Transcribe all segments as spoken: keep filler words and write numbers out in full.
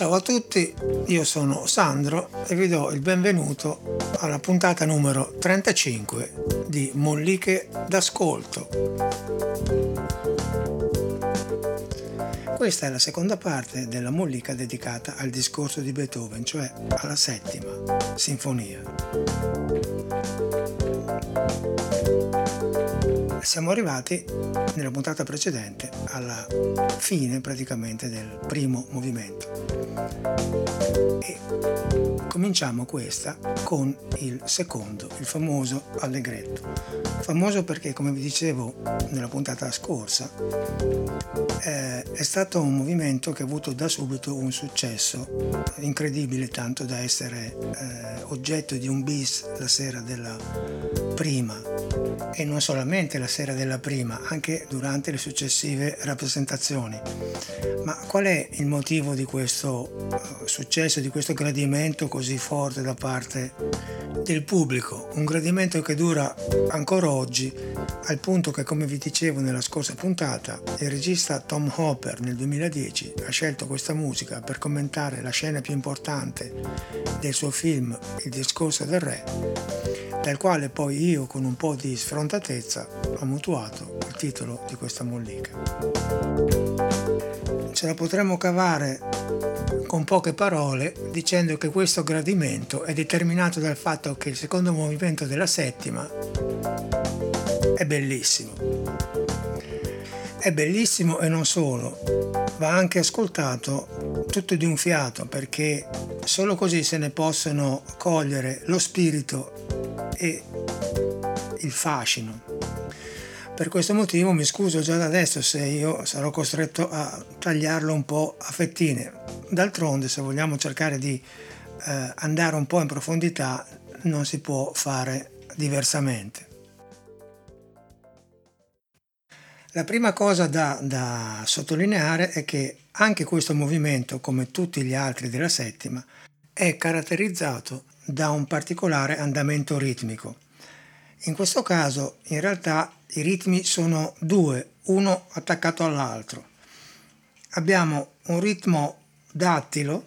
Ciao a tutti, io sono Sandro e vi do il benvenuto alla puntata numero trentacinque di Molliche d'Ascolto. Questa è la seconda parte della mollica dedicata al discorso di Beethoven, cioè alla settima sinfonia. Siamo arrivati nella puntata precedente alla fine praticamente del primo movimento e cominciamo questa con il secondo, il famoso allegretto, famoso perché, come vi dicevo nella puntata scorsa, eh, è stato un movimento che ha avuto da subito un successo incredibile, tanto da essere eh, oggetto di un bis la sera della prima, e non solamente la sera della prima, anche durante le successive rappresentazioni. Ma qual è il motivo di questo successo, di questo gradimento così forte da parte del pubblico? Un gradimento che dura ancora oggi, al punto che, come vi dicevo nella scorsa puntata, il regista Tom Hopper nel duemiladieci ha scelto questa musica per commentare la scena più importante del suo film Il discorso del re, dal quale poi io, con un po' di sfrontatezza, ho mutuato il titolo di questa mollica. Ce la potremmo cavare con poche parole dicendo che questo gradimento è determinato dal fatto che il secondo movimento della settima è bellissimo. È bellissimo e non solo, va anche ascoltato tutto di un fiato, perché solo così se ne possono cogliere lo spirito e il fascino. Per questo motivo mi scuso già da adesso se io sarò costretto a tagliarlo un po' a fettine. D'altronde, se vogliamo cercare di eh, andare un po' in profondità, non si può fare diversamente. La prima cosa da, da sottolineare è che anche questo movimento, come tutti gli altri della settima, è caratterizzato da un particolare andamento ritmico. In questo caso, in realtà, i ritmi sono due, uno attaccato all'altro. Abbiamo un ritmo dattilo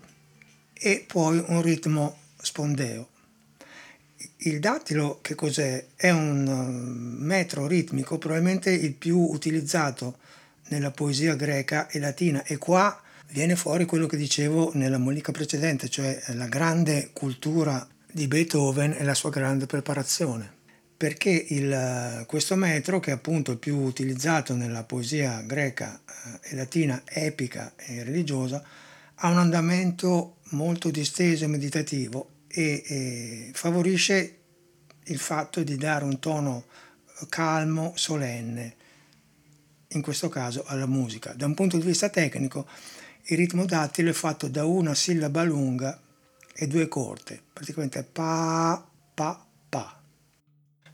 e poi un ritmo spondeo. Il dattilo, che cos'è? È un metro ritmico, probabilmente il più utilizzato nella poesia greca e latina, e qua viene fuori quello che dicevo nella mollica precedente, cioè la grande cultura di Beethoven e la sua grande preparazione. Perché il, questo metro, che è appunto il più utilizzato nella poesia greca e latina epica e religiosa, ha un andamento molto disteso e meditativo e, e favorisce il fatto di dare un tono calmo, solenne, in questo caso alla musica. Da un punto di vista tecnico, il ritmo dattilo è fatto da una sillaba lunga e due corte, praticamente è pa, pa, pa.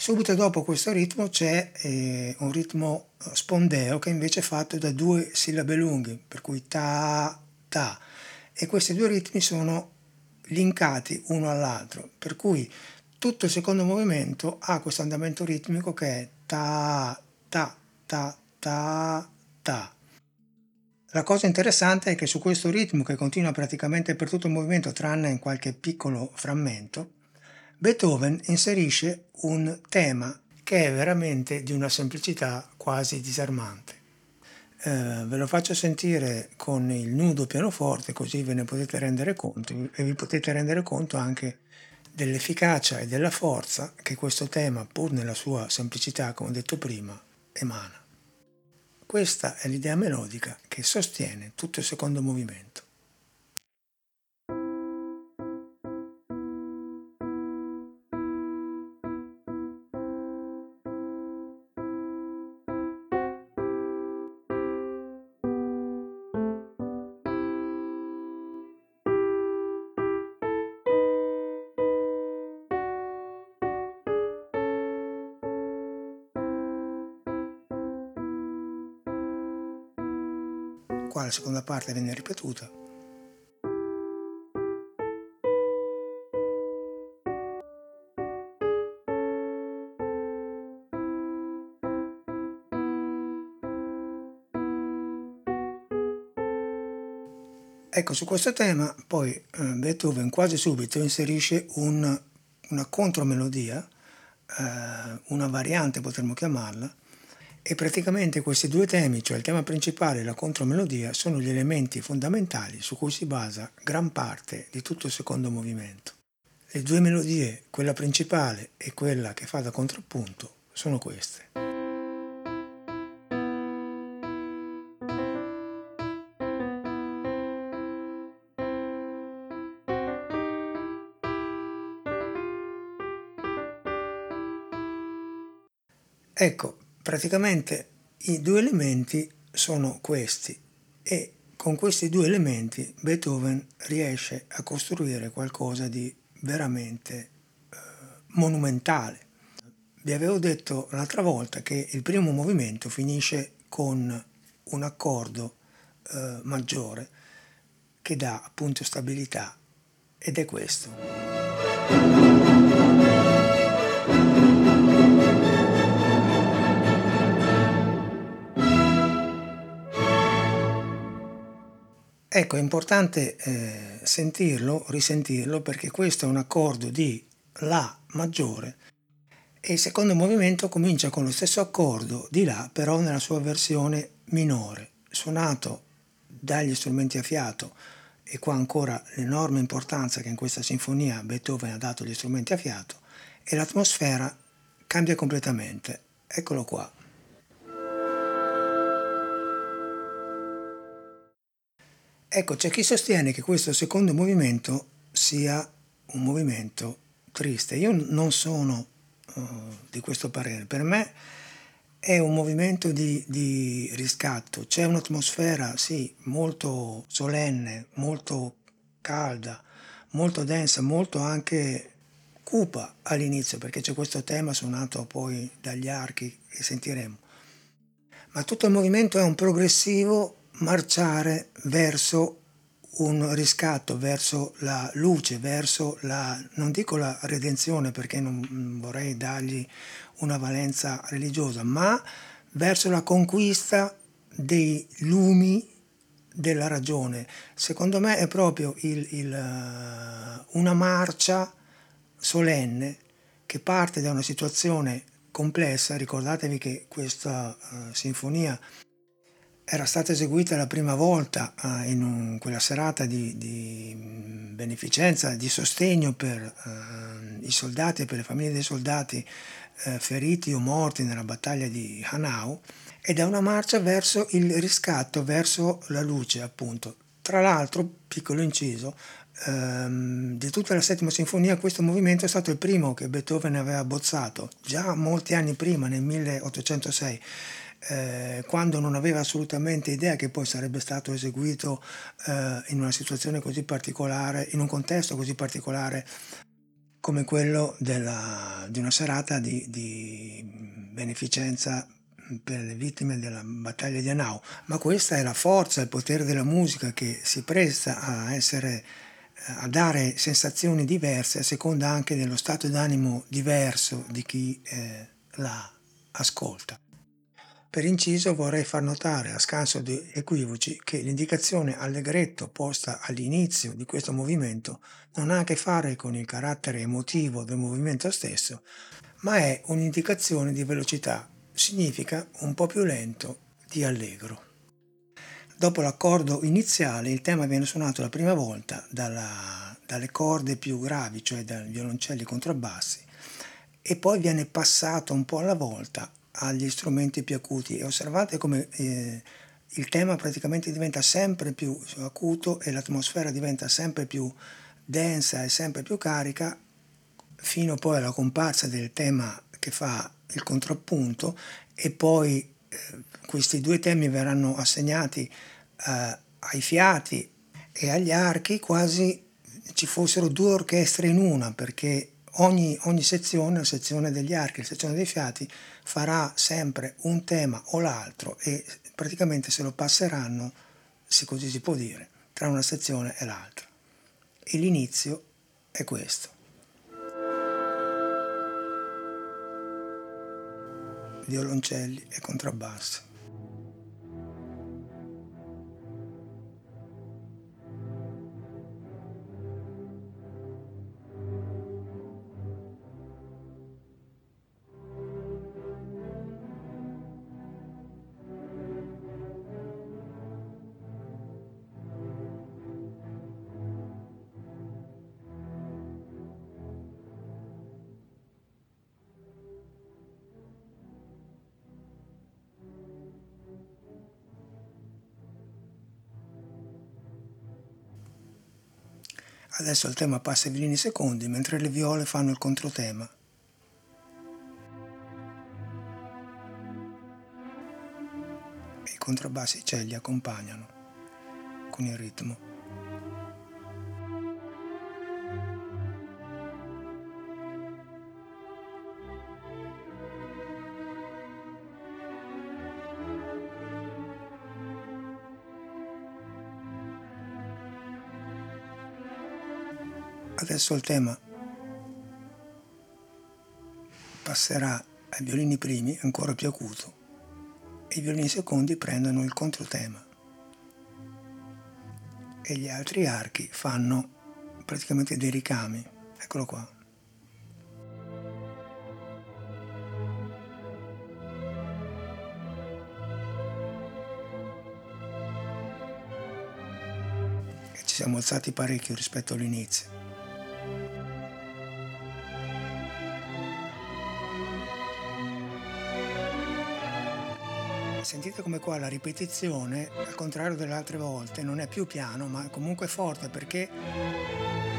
Subito dopo questo ritmo c'è eh, un ritmo spondeo, che invece è fatto da due sillabe lunghe, per cui ta, ta. E questi due ritmi sono linkati uno all'altro, per cui tutto il secondo movimento ha questo andamento ritmico che è ta, ta, ta, ta, ta. La cosa interessante è che su questo ritmo, che continua praticamente per tutto il movimento tranne in qualche piccolo frammento, Beethoven inserisce un tema che è veramente di una semplicità quasi disarmante. Eh, ve lo faccio sentire con il nudo pianoforte, così ve ne potete rendere conto e vi potete rendere conto anche dell'efficacia e della forza che questo tema, pur nella sua semplicità, come detto prima, emana. Questa è l'idea melodica che sostiene tutto il secondo movimento. Qua la seconda parte viene ripetuta. Ecco, su questo tema poi eh, Beethoven quasi subito inserisce un, una contromelodia, eh, una variante potremmo chiamarla, e praticamente questi due temi, cioè il tema principale e la contromelodia, sono gli elementi fondamentali su cui si basa gran parte di tutto il secondo movimento. Le due melodie, quella principale e quella che fa da contrappunto, sono queste. Ecco, praticamente i due elementi sono questi, e con questi due elementi Beethoven riesce a costruire qualcosa di veramente eh, monumentale. Vi avevo detto l'altra volta che il primo movimento finisce con un accordo eh, maggiore che dà appunto stabilità, ed è questo. Ecco, è importante eh, sentirlo, risentirlo, perché questo è un accordo di La maggiore e il secondo movimento comincia con lo stesso accordo di La, però nella sua versione minore, suonato dagli strumenti a fiato, e qua ancora l'enorme importanza che in questa sinfonia Beethoven ha dato agli strumenti a fiato, e l'atmosfera cambia completamente. Eccolo qua. Ecco, c'è chi sostiene che questo secondo movimento sia un movimento triste. Io non sono uh, di questo parere. Per me è un movimento di, di riscatto. C'è un'atmosfera, sì, molto solenne, molto calda, molto densa, molto anche cupa all'inizio, perché c'è questo tema suonato poi dagli archi che sentiremo. Ma tutto il movimento è un progressivo marciare verso un riscatto, verso la luce, verso la, non dico la redenzione perché non vorrei dargli una valenza religiosa, ma verso la conquista dei lumi della ragione. Secondo me è proprio il, il, una marcia solenne che parte da una situazione complessa. Ricordatevi che questa uh, sinfonia era stata eseguita la prima volta eh, in un, quella serata di, di beneficenza, di sostegno per eh, i soldati e per le famiglie dei soldati eh, feriti o morti nella battaglia di Hanau, ed è una marcia verso il riscatto, verso la luce appunto. Tra l'altro, piccolo inciso, ehm, di tutta la Settima Sinfonia questo movimento è stato il primo che Beethoven aveva abbozzato, già molti anni prima, nel milleottocentosei, Eh, quando non aveva assolutamente idea che poi sarebbe stato eseguito eh, in una situazione così particolare, in un contesto così particolare come quello della, di una serata di, di beneficenza per le vittime della battaglia di Hanau. Ma questa è la forza, il potere della musica, che si presta a essere, a dare sensazioni diverse a seconda anche dello stato d'animo diverso di chi eh, la ascolta. Per inciso vorrei far notare, a scanso di equivoci, che l'indicazione allegretto posta all'inizio di questo movimento non ha a che fare con il carattere emotivo del movimento stesso, ma è un'indicazione di velocità, significa un po' più lento di allegro. Dopo l'accordo iniziale il tema viene suonato la prima volta dalla, dalle corde più gravi, cioè dai violoncelli contrabbassi, e poi viene passato un po' alla volta agli strumenti più acuti, e osservate come eh, il tema praticamente diventa sempre più acuto e l'atmosfera diventa sempre più densa e sempre più carica, fino poi alla comparsa del tema che fa il contrappunto, e poi eh, questi due temi verranno assegnati eh, ai fiati e agli archi, quasi ci fossero due orchestre in una, perché Ogni, ogni sezione, la sezione degli archi, la sezione dei fiati, farà sempre un tema o l'altro, e praticamente se lo passeranno, se così si può dire, tra una sezione e l'altra. E l'inizio è questo. Violoncelli e contrabbassi. Adesso il tema passa ai violini secondi, mentre le viole fanno il controtema. E i contrabbassi cioè li accompagnano con il ritmo. Adesso il tema passerà ai violini primi, ancora più acuto, e i violini secondi prendono il controtema. E gli altri archi fanno praticamente dei ricami. Eccolo qua. E ci siamo alzati parecchio rispetto all'inizio. Sentite come qua la ripetizione, al contrario delle altre volte, non è più piano, ma comunque forte, perché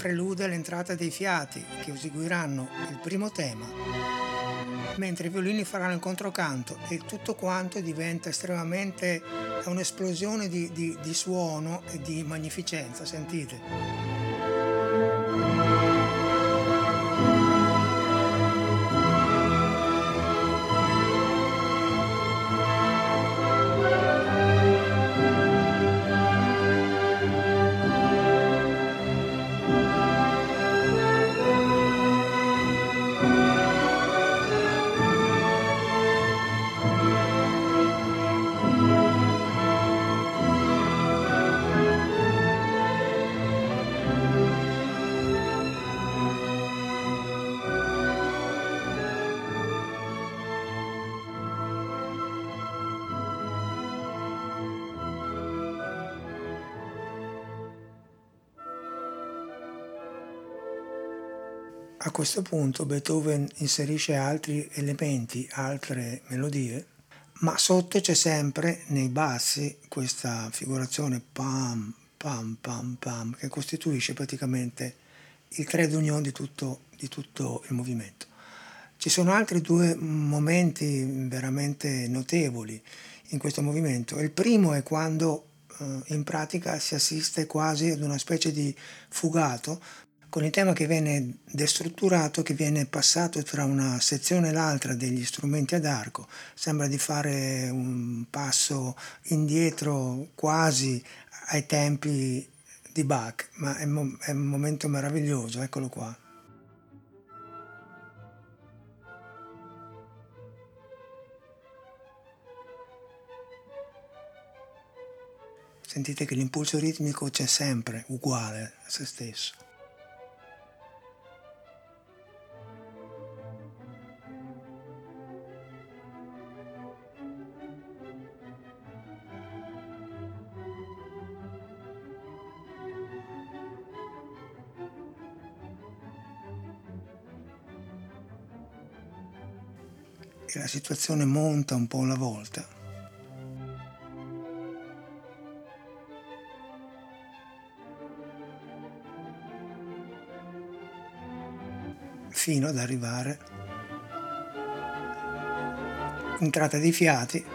prelude l'entrata dei fiati che eseguiranno il primo tema, mentre i violini faranno il controcanto, e tutto quanto diventa estremamente un'esplosione di, di, di suono e di magnificenza, sentite. A questo punto Beethoven inserisce altri elementi, altre melodie, ma sotto c'è sempre nei bassi questa figurazione pam, pam, pam, pam, che costituisce praticamente il trait d'union di tutto, di tutto il movimento. Ci sono altri due momenti veramente notevoli in questo movimento. Il primo è quando eh, in pratica si assiste quasi ad una specie di fugato, con il tema che viene destrutturato, che viene passato tra una sezione e l'altra degli strumenti ad arco. Sembra di fare un passo indietro quasi ai tempi di Bach, ma è, mo- è un momento meraviglioso, eccolo qua. Sentite che l'impulso ritmico c'è sempre, uguale a se stesso. E la situazione monta un po' alla volta. Fino ad arrivare entrata dei fiati.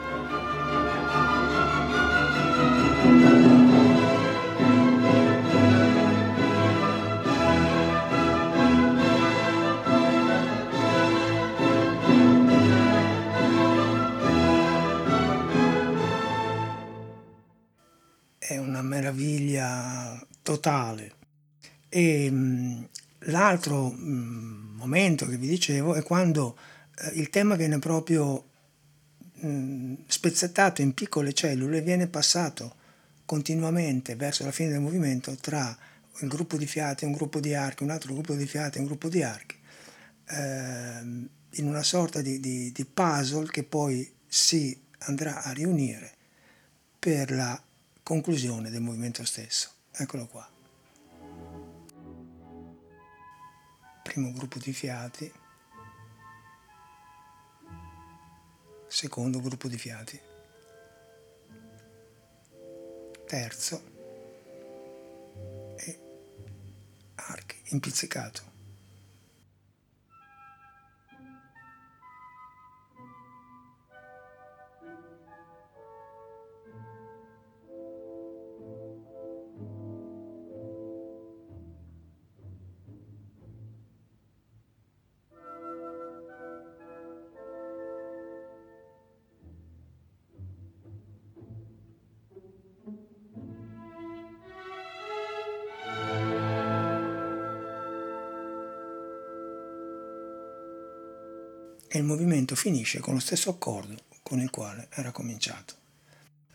Totale. E mh, l'altro mh, momento che vi dicevo è quando eh, il tema viene proprio mh, spezzettato in piccole cellule, viene passato continuamente verso la fine del movimento tra un gruppo di fiati, un gruppo di archi, un altro gruppo di fiati, un gruppo di archi, eh, in una sorta di, di, di puzzle che poi si andrà a riunire per la conclusione del movimento stesso. Eccolo qua. Primo gruppo di fiati, secondo gruppo di fiati, terzo e in pizzicato. E il movimento finisce con lo stesso accordo con il quale era cominciato.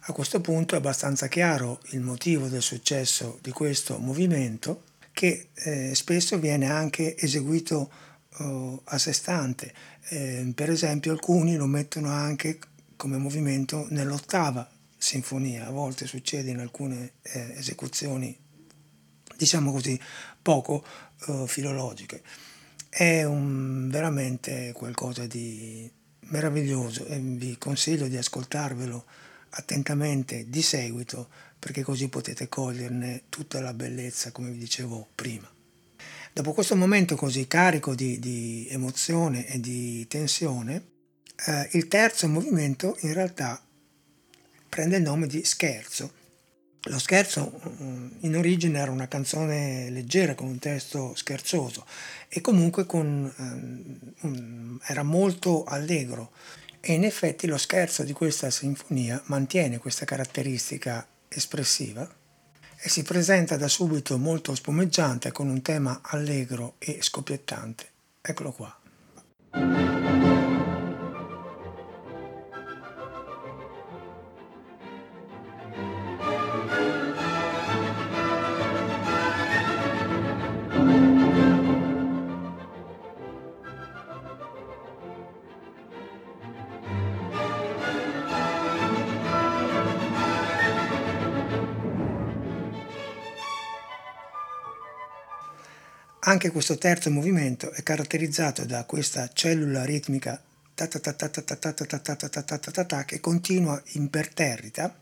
A questo punto è abbastanza chiaro il motivo del successo di questo movimento, che eh, spesso viene anche eseguito eh, a sé stante. Eh, per esempio alcuni lo mettono anche come movimento nell'ottava sinfonia, a volte succede in alcune eh, esecuzioni, diciamo così, poco eh, filologiche. È un, veramente qualcosa di meraviglioso e vi consiglio di ascoltarvelo attentamente di seguito, perché così potete coglierne tutta la bellezza, come vi dicevo prima. Dopo questo momento così carico di, di emozione e di tensione, eh, il terzo movimento in realtà prende il nome di Scherzo. Lo Scherzo in origine era una canzone leggera con un testo scherzoso e comunque con, um, um, era molto allegro, e in effetti lo scherzo di questa sinfonia mantiene questa caratteristica espressiva e si presenta da subito molto spumeggiante con un tema allegro e scoppiettante. Eccolo qua. Anche questo terzo movimento è caratterizzato da questa cellula ritmica che continua imperterrita,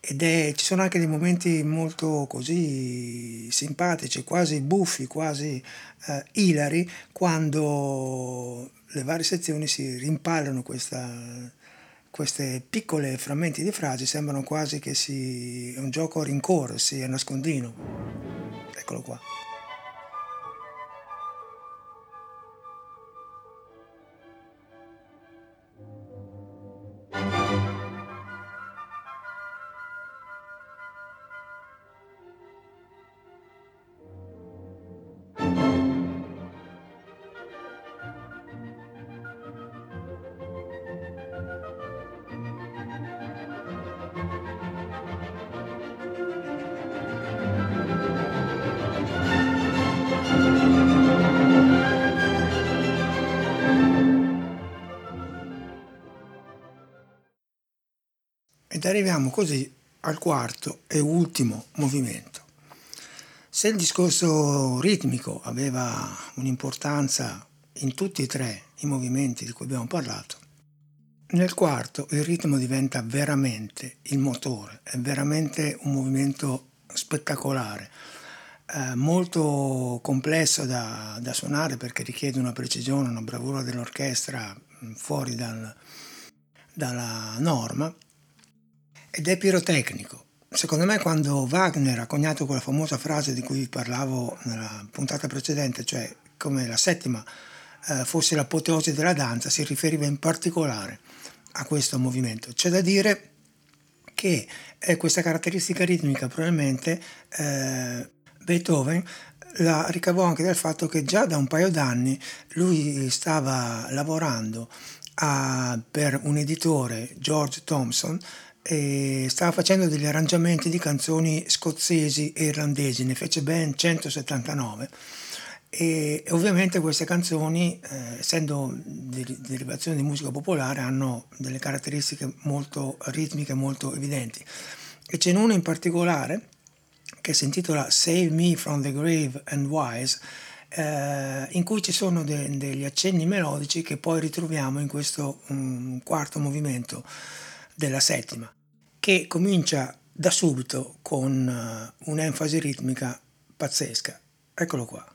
ed è, ci sono anche dei momenti molto così simpatici, quasi buffi, quasi eh, ilari, quando le varie sezioni si rimpallano questa... Questi piccoli frammenti di frasi sembrano quasi che si, è un gioco a rincorsi, a nascondino. Eccolo qua. Ed arriviamo così al quarto e ultimo movimento. Se il discorso ritmico aveva un'importanza in tutti e tre i movimenti di cui abbiamo parlato, nel quarto il ritmo diventa veramente il motore, è veramente un movimento spettacolare, eh, molto complesso da, da suonare, perché richiede una precisione, una bravura dell'orchestra fuori dal, dalla norma, ed è pirotecnico. Secondo me, quando Wagner ha coniato quella famosa frase di cui vi parlavo nella puntata precedente, cioè come la settima eh, fosse l'apoteosi della danza, si riferiva in particolare a questo movimento. C'è da dire che eh, questa caratteristica ritmica probabilmente eh, Beethoven la ricavò anche dal fatto che già da un paio d'anni lui stava lavorando a, per un editore, George Thomson, e stava facendo degli arrangiamenti di canzoni scozzesi e irlandesi, ne fece ben centosettantanove, e, e ovviamente queste canzoni, eh, essendo derivazioni di musica popolare, hanno delle caratteristiche molto ritmiche, molto evidenti, e ce n'è una in particolare che si intitola Save me from the grave and wise, eh, in cui ci sono de- degli accenni melodici che poi ritroviamo in questo um, quarto movimento della settima, che comincia da subito con un'enfasi ritmica pazzesca. Eccolo qua.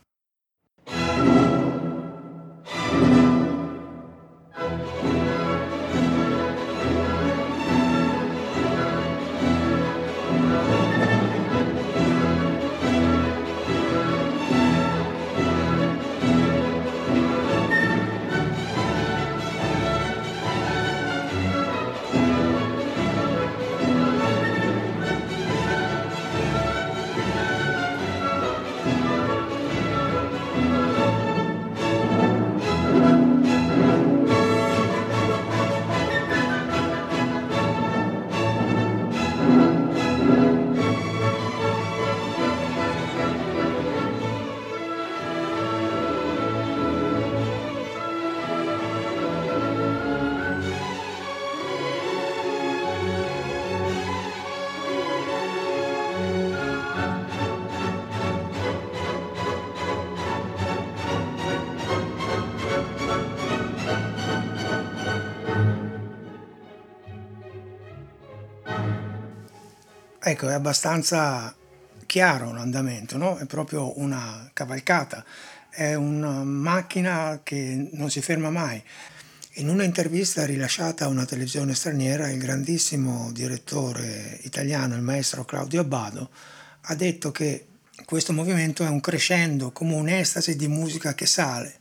Ecco, è abbastanza chiaro l'andamento, no? È proprio una cavalcata, è una macchina che non si ferma mai. In un'intervista rilasciata a una televisione straniera, il grandissimo direttore italiano, il maestro Claudio Abbado, ha detto che questo movimento è un crescendo, come un'estasi di musica che sale,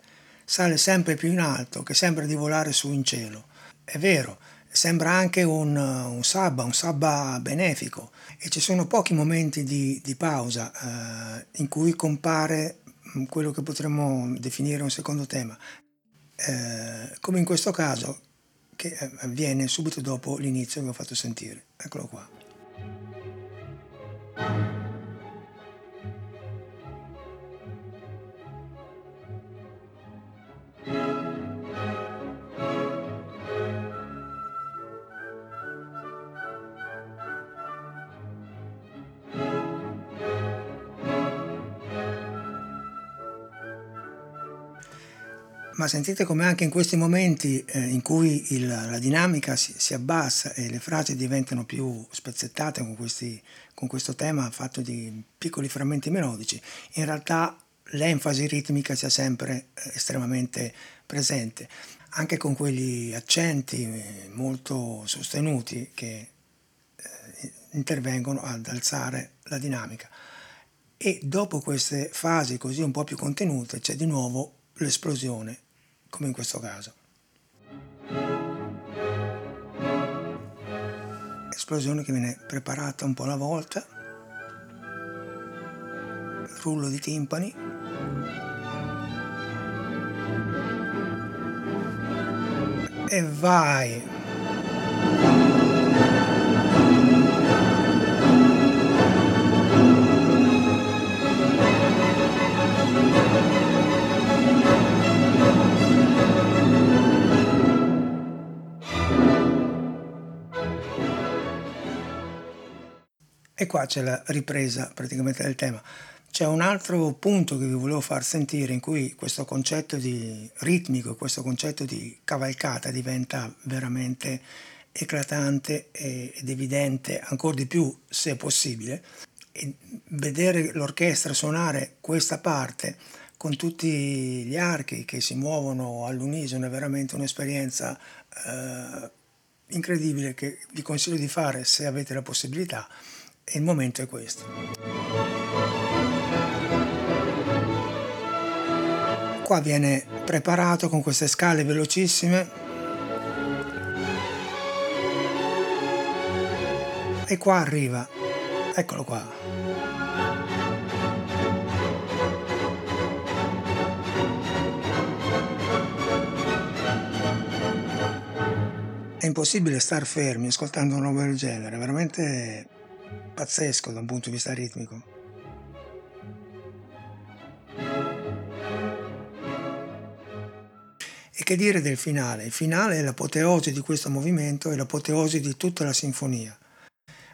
sale sempre più in alto, che sembra di volare su in cielo. È vero. Sembra anche un, un sabba, un sabba benefico, e ci sono pochi momenti di, di pausa eh, in cui compare quello che potremmo definire un secondo tema, eh, come in questo caso che avviene subito dopo l'inizio che ho fatto sentire. Eccolo qua. Ma sentite come anche in questi momenti eh, in cui il, la dinamica si, si abbassa e le frasi diventano più spezzettate con, questi, con questo tema fatto di piccoli frammenti melodici, in realtà l'enfasi ritmica sia sempre eh, estremamente presente, anche con quegli accenti molto sostenuti che eh, intervengono ad alzare la dinamica. E dopo queste fasi così un po' più contenute c'è di nuovo l'esplosione, come in questo caso. Esplosione che viene preparata un po' alla volta, rullo di timpani. E vai! E qua c'è la ripresa praticamente del tema. C'è un altro punto che vi volevo far sentire in cui questo concetto di ritmico, questo concetto di cavalcata diventa veramente eclatante ed evidente, ancora di più se possibile. E vedere l'orchestra suonare questa parte con tutti gli archi che si muovono all'unisono è veramente un'esperienza eh, incredibile, che vi consiglio di fare se avete la possibilità. E il momento è questo. Qua viene preparato con queste scale velocissime, e qua arriva, eccolo qua. È impossibile star fermi ascoltando una roba del genere, veramente pazzesco da un punto di vista ritmico. E che dire del finale? Il finale è l'apoteosi di questo movimento, è l'apoteosi di tutta la sinfonia.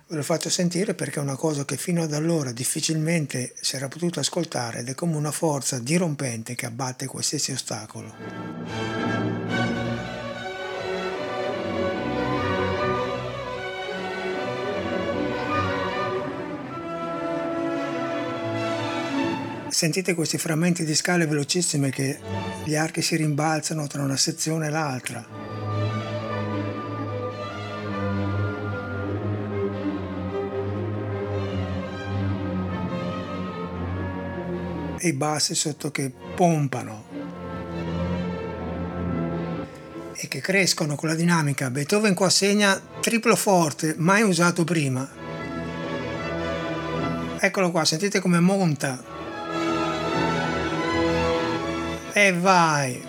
Ve lo faccio sentire perché è una cosa che fino ad allora difficilmente si era potuta ascoltare, ed è come una forza dirompente che abbatte qualsiasi ostacolo. Sentite questi frammenti di scale velocissime che gli archi si rimbalzano tra una sezione e l'altra. E i bassi sotto che pompano e che crescono con la dinamica. Beethoven qua segna triplo forte, mai usato prima. Eccolo qua, sentite come monta. E vai!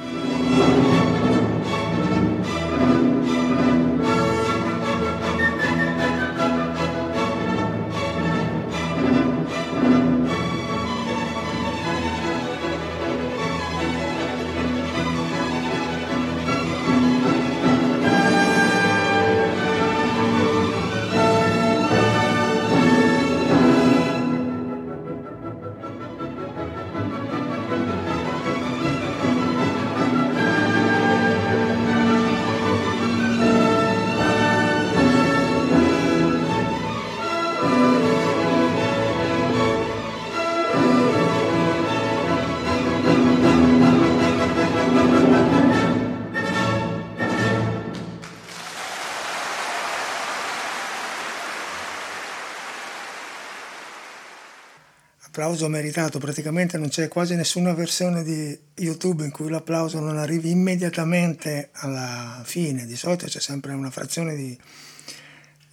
Applauso meritato, praticamente non c'è quasi nessuna versione di YouTube in cui l'applauso non arrivi immediatamente alla fine, di solito c'è sempre una frazione di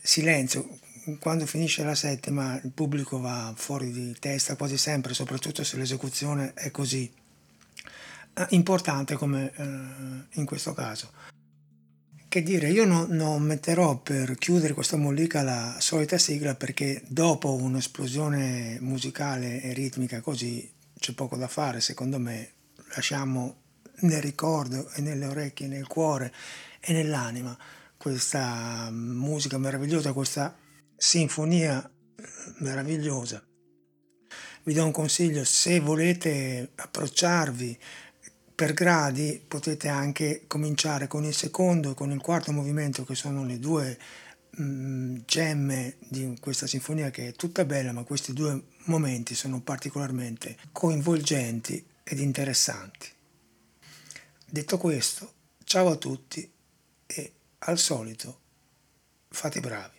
silenzio. Quando finisce la settima il pubblico va fuori di testa quasi sempre, soprattutto se l'esecuzione è così importante come in questo caso. Che dire, io non no, metterò per chiudere questa mollica la solita sigla, perché dopo un'esplosione musicale e ritmica così c'è poco da fare, secondo me lasciamo nel ricordo e nelle orecchie, nel cuore e nell'anima questa musica meravigliosa, questa sinfonia meravigliosa. Vi do un consiglio: se volete approcciarvi per gradi potete anche cominciare con il secondo e con il quarto movimento, che sono le due mh, gemme di questa sinfonia, che è tutta bella, ma questi due momenti sono particolarmente coinvolgenti ed interessanti. Detto questo, ciao a tutti e al solito fate bravi.